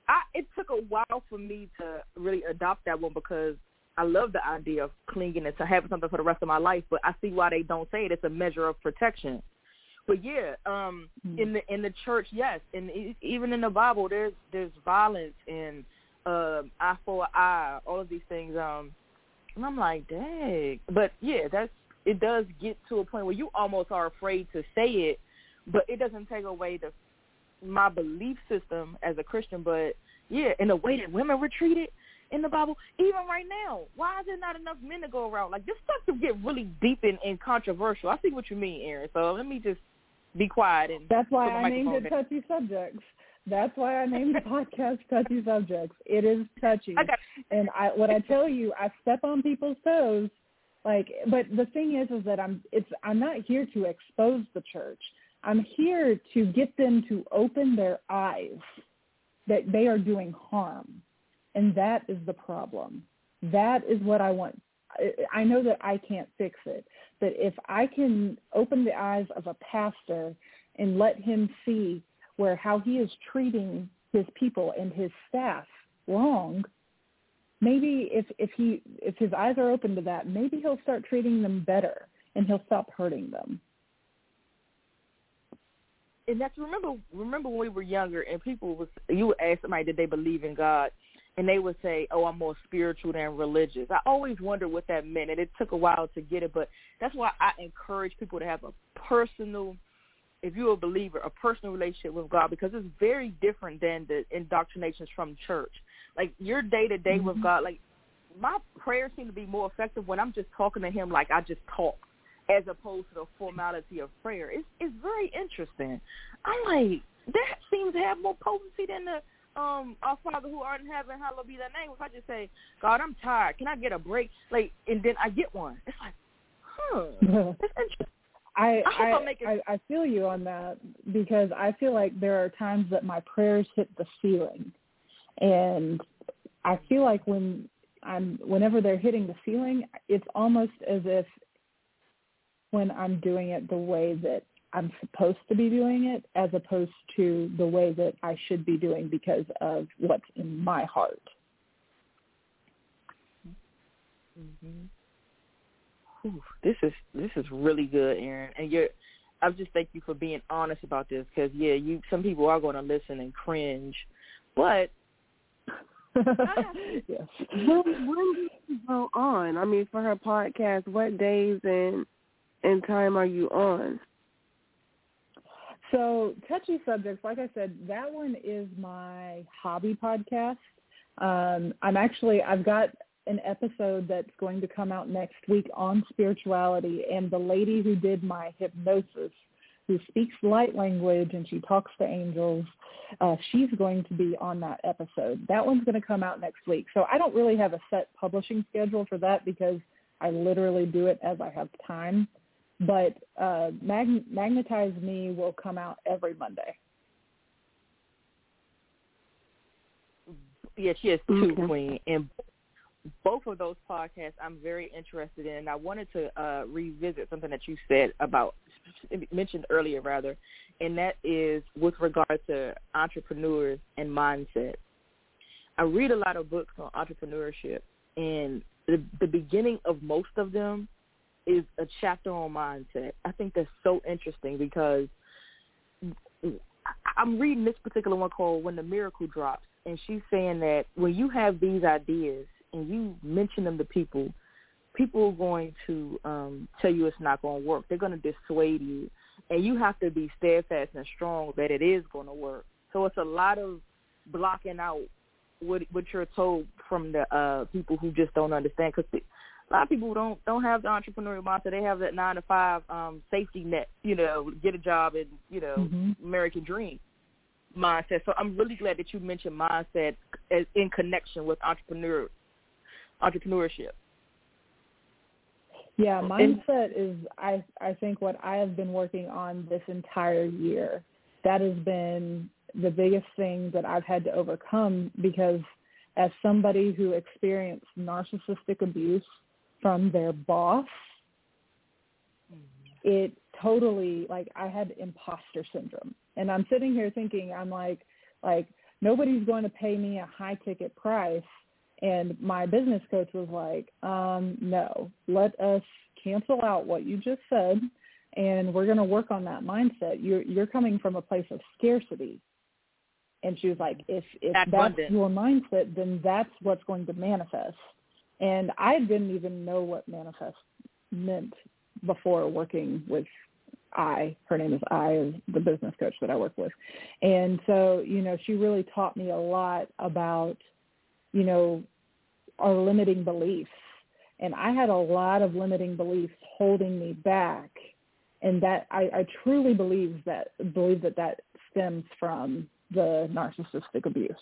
I it took a while for me to really adopt that one, because I love the idea of clinging and to having something for the rest of my life, but I see why they don't say it. It's a measure of protection. But yeah, um, mm-hmm. in the in the church, yes, and even in the Bible, there's there's violence and uh, eye for eye, all of these things. Um, and I'm like, dang. But yeah, that's it does get to a point where you almost are afraid to say it, but it doesn't take away the my belief system as a Christian. But yeah, in the way that women were treated in the Bible, even right now, why is there not enough men to go around? Like, this stuff can get really deep and, and controversial. I see what you mean, Erin. So let me just be quiet. And that's why I named it down. Touchy Subjects. That's why I named the podcast Touchy Subjects. It is touchy. I got you. And I, what I tell you, I step on people's toes. Like, but the thing is, is that I'm it's I'm not here to expose the church. I'm here to get them to open their eyes that they are doing harm. And that is the problem. That is what I want. I know that I can't fix it, but if I can open the eyes of a pastor and let him see where how he is treating his people and his staff wrong, maybe if, if he if his eyes are open to that, maybe he'll start treating them better and he'll stop hurting them. And that's remember remember when we were younger and people was you would ask somebody did they believe in God. And they would say, oh, I'm more spiritual than religious. I always wondered what that meant, and it took a while to get it. But that's why I encourage people to have a personal, if you're a believer, a personal relationship with God, because it's very different than the indoctrinations from church. Like, your day-to-day mm-hmm. with God, like, my prayers seem to be more effective when I'm just talking to him like I just talk, as opposed to the formality of prayer. It's, it's very interesting. I'm like, that seems to have more potency than the, Um, our Father who art in heaven, hallowed be thy name. If I just say, God, I'm tired. Can I get a break? Like, and then I get one. It's like, huh, that's interesting. I I, I, make it- I I feel you on that, because I feel like there are times that my prayers hit the ceiling, and I feel like when I'm whenever they're hitting the ceiling, it's almost as if when I'm doing it the way that I'm supposed to be doing it, as opposed to the way that I should be doing because of what's in my heart. Mm-hmm. Ooh, this is this is really good, Erin, and you're. I just thank you for being honest about this, because yeah, you some people are going to listen and cringe, but yes. when, when did you go on? I mean, for her podcast, what days and and time are you on? So Touchy Subjects, like I said, that one is my hobby podcast. Um, I'm actually, I've got an episode that's going to come out next week on spirituality, and the lady who did my hypnosis, who speaks light language and she talks to angels, uh, she's going to be on that episode. That one's going to come out next week. So I don't really have a set publishing schedule for that because I literally do it as I have time. But uh, Mag- Magnetize Me will come out every Monday. Yes, yes, two, okay. Queen. And both of those podcasts I'm very interested in. And I wanted to uh, revisit something that you said about, mentioned earlier rather, and that is with regard to entrepreneurs and mindset. I read a lot of books on entrepreneurship, and the, the beginning of most of them is a chapter on mindset. I think that's so interesting because I'm reading this particular one called When the Miracle Drops, and she's saying that when you have these ideas and you mention them to people, people are going to um, tell you it's not going to work. They're going to dissuade you, and you have to be steadfast and strong that it is going to work. So it's a lot of blocking out what, what you're told from the uh, people who just don't understand, because a lot of people don't don't have the entrepreneurial mindset. They have that nine to five um, safety net, you know, get a job and, you know, mm-hmm. American dream mindset. So I'm really glad that you mentioned mindset as in connection with entrepreneur entrepreneurship. Yeah, mindset is I I think what I have been working on this entire year. That has been the biggest thing that I've had to overcome, because as somebody who experienced narcissistic abuse from their boss, it totally, like, I had imposter syndrome. And I'm sitting here thinking, I'm like, like nobody's going to pay me a high ticket price. And my business coach was like, um, no, let us cancel out what you just said, and we're going to work on that mindset. You're, you're coming from a place of scarcity. And she was like, if, if that's, that's your mindset, then that's what's going to manifest. And I didn't even know what manifest meant before working with I. Her name is I, is the business coach that I work with. And so, you know, she really taught me a lot about, you know, our limiting beliefs. And I had a lot of limiting beliefs holding me back. And that I, I truly believe that, believe that that stems from the narcissistic abuse.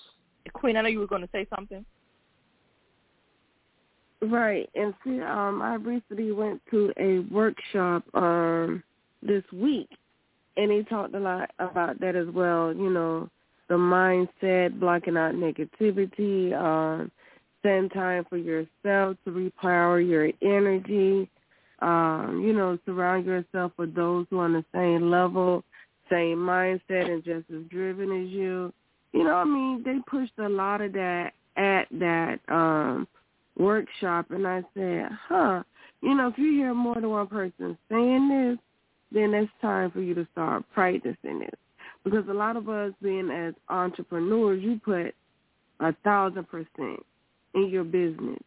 Queen, I know you were going to say something. Right. And see, um, I recently went to a workshop um, this week, and they talked a lot about that as well, you know, the mindset, blocking out negativity, um, spend time for yourself to repower your energy, um, you know, surround yourself with those who are on the same level, same mindset, and just as driven as you. You know, I mean, they pushed a lot of that at that um, workshop, and I said, huh, you know, if you hear more than one person saying this, then it's time for you to start practicing this. Because a lot of us, being as entrepreneurs, you put a thousand percent in your business,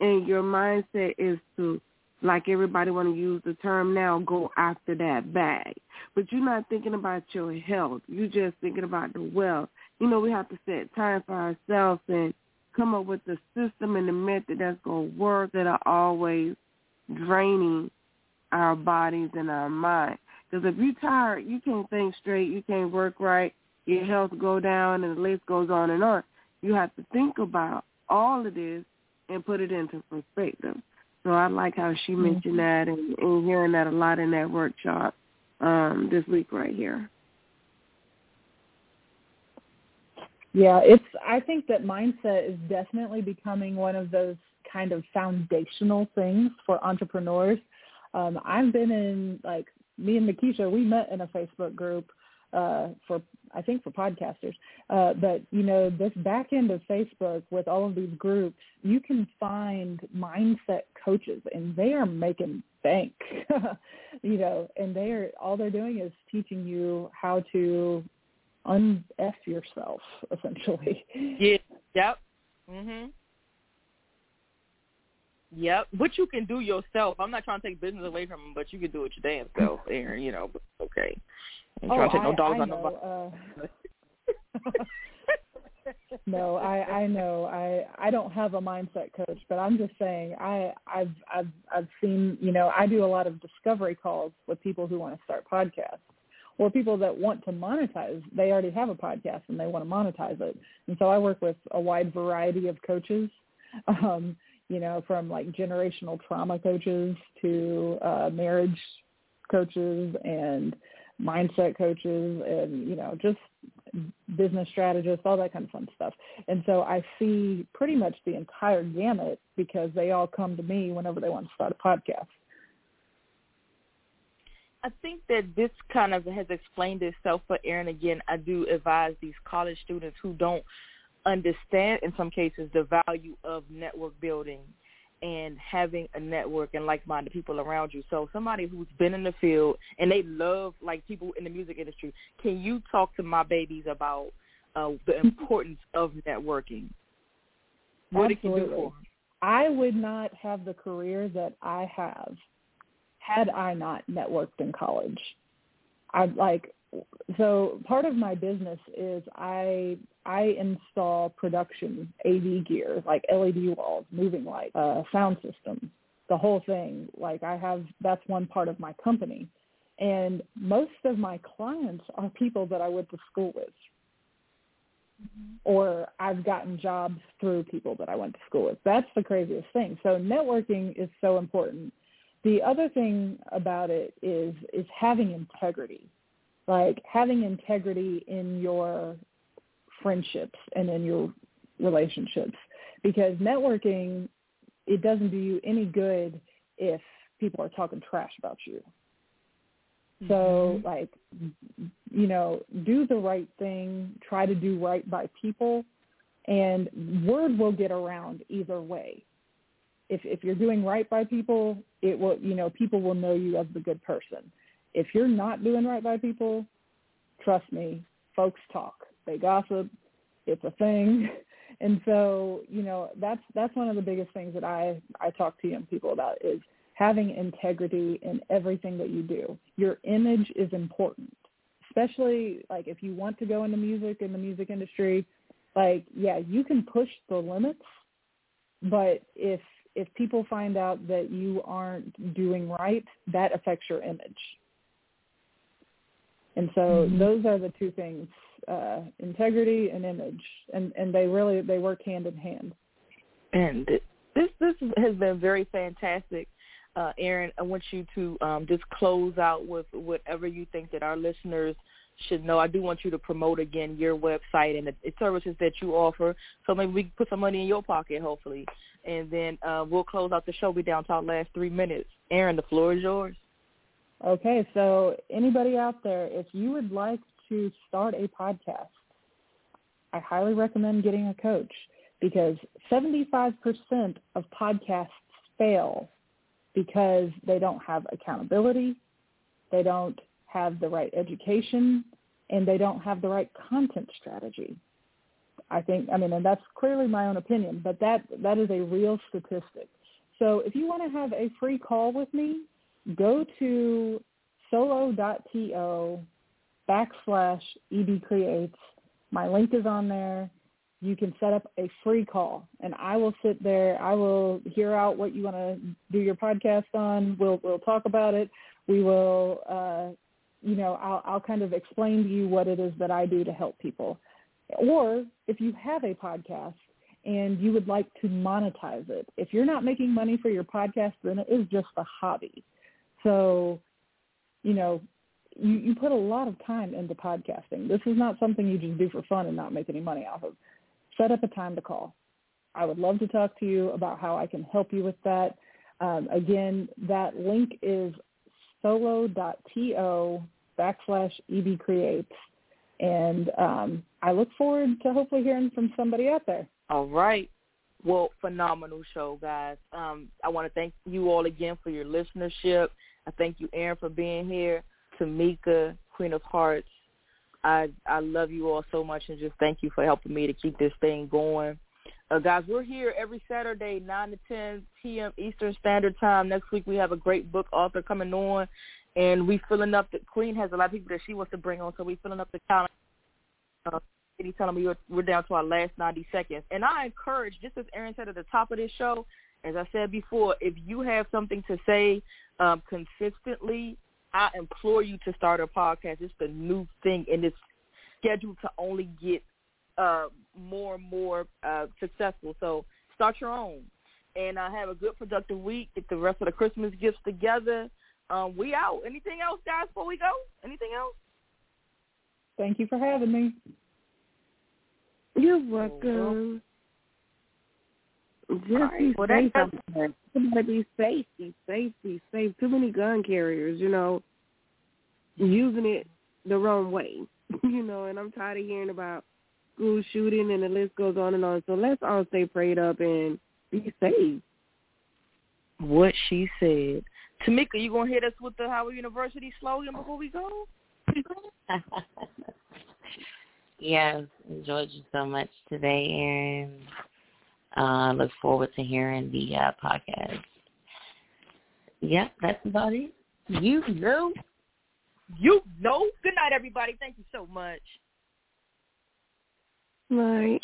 and your mindset is to, like everybody want to use the term now, go after that bag. But you're not thinking about your health. You're just thinking about the wealth. You know, we have to set time for ourselves and come up with the system and the method that's going to work, that are always draining our bodies and our mind. Because if you're tired, you can't think straight, you can't work right, your health go down, and the list goes on and on. You have to think about all of this and put it into perspective. So I like how she mentioned that, and, and hearing that a lot in that workshop um, this week right here. Yeah, it's. I think that mindset is definitely becoming one of those kind of foundational things for entrepreneurs. Um, I've been in, like, me and Mikeisha, we met in a Facebook group uh, for, I think, for podcasters. Uh, but, you know, this back end of Facebook with all of these groups, you can find mindset coaches, and they are making bank, you know, and they are, all they're doing is teaching you how to un-F yourself, essentially. Yeah. Yep. Mm-hmm. Yep, what you can do yourself. I'm not trying to take business away from them, but you can do it your damn self, Erin, you know, but okay. I ain't oh, trying to take I, no dollars on nobody. Uh, No, I, I know. I, I don't have a mindset coach, but I'm just saying I, I've, I've, I've seen, you know, I do a lot of discovery calls with people who want to start podcasts or people that want to monetize. They already have a podcast and they want to monetize it. And so I work with a wide variety of coaches, um, you know, from like generational trauma coaches to uh, marriage coaches and mindset coaches and, you know, just business strategists, all that kind of fun stuff. And so I see pretty much the entire gamut because they all come to me whenever they want to start a podcast. I think that this kind of has explained itself for Erin. Again, I do advise these college students who don't understand, in some cases, the value of network building and having a network and like-minded people around you. So somebody who's been in the field and they love, like, people in the music industry, can you talk to my babies about uh, the importance of networking? What Absolutely. It can do for them? I would not have the career that I have had I not networked in college. I'd like, so part of my business is I I install production A V gear, like L E D walls, moving lights, uh, sound systems, the whole thing. Like I have, that's one part of my company. And most of my clients are people that I went to school with. Mm-hmm. Or I've gotten jobs through people that I went to school with. That's the craziest thing. So networking is so important. The other thing about it is is having integrity. Like having integrity in your friendships and in your relationships, because networking, it doesn't do you any good if people are talking trash about you. Mm-hmm. So like, you know, do the right thing, try to do right by people, and word will get around either way. If if you're doing right by people, it will, you know, people will know you as the good person. If you're not doing right by people, trust me, folks talk. They gossip. It's a thing. And so, you know, that's that's one of the biggest things that I, I talk to young people about is having integrity in everything that you do. Your image is important, especially, like, if you want to go into music and the music industry. Like, yeah, you can push the limits, but if if people find out that you aren't doing right, that affects your image. And so mm-hmm. those are the two things, uh, integrity and image, and, and they really, they work hand in hand. And this this has been very fantastic. Uh, Erin, I want you to um, just close out with whatever you think that our listeners should know. I do want you to promote, again, your website and the services that you offer, so maybe we can put some money in your pocket, hopefully. And then uh, we'll close out the show. We're down to our last three minutes. Erin, the floor is yours. Okay, so anybody out there, if you would like to start a podcast, I highly recommend getting a coach, because seventy-five percent of podcasts fail because they don't have accountability, they don't have the right education, and they don't have the right content strategy. I think, I mean, and that's clearly my own opinion, but that that is a real statistic. So if you want to have a free call with me, go to solo.to backslash E B Creates. My link is on there. You can set up a free call, and I will sit there. I will hear out what you want to do your podcast on. We'll we'll talk about it. We will, uh, you know, I'll, I'll kind of explain to you what it is that I do to help people. Or if you have a podcast and you would like to monetize it, if you're not making money for your podcast, then it is just a hobby. So, you know, you, you put a lot of time into podcasting. This is not something you just do for fun and not make any money off of. Set up a time to call. I would love to talk to you about how I can help you with that. Um, again, that link is solo.to backslash E B Creates. And um, I look forward to hopefully hearing from somebody out there. All right. Well, phenomenal show, guys. Um, I want to thank you all again for your listenership. I thank you, Erin, for being here. Tamika, Queen of Hearts, I I love you all so much, and just thank you for helping me to keep this thing going. Uh, guys, we're here every Saturday, nine to ten p.m. Eastern Standard Time. Next week we have a great book author coming on, and we filling up. The Queen has a lot of people that she wants to bring on, so we filling up the calendar. Uh, and he's telling me we're, we're down to our last ninety seconds. And I encourage, just as Erin said at the top of this show, as I said before, if you have something to say um, consistently, I implore you to start a podcast. It's the new thing, and it's scheduled to only get uh, more and more uh, successful. So start your own. And uh, have a good, productive week. Get the rest of the Christmas gifts together. Um, we out. Anything else, guys, before we go? Anything else? Thank you for having me. You're welcome. Just right. be well, safe. That's- be safe. Be safe. Be safe. Too many gun carriers, you know, using it the wrong way, you know, and I'm tired of hearing about school shooting and the list goes on and on. So let's all stay prayed up and be safe. What she said. Tamika, you going to hit us with the Howard University slogan before we go? Yes, enjoyed you so much today, Erin. I uh, look forward to hearing the uh, podcast. Yep, that's about it. You know. You know. Good night, everybody. Thank you so much. Night.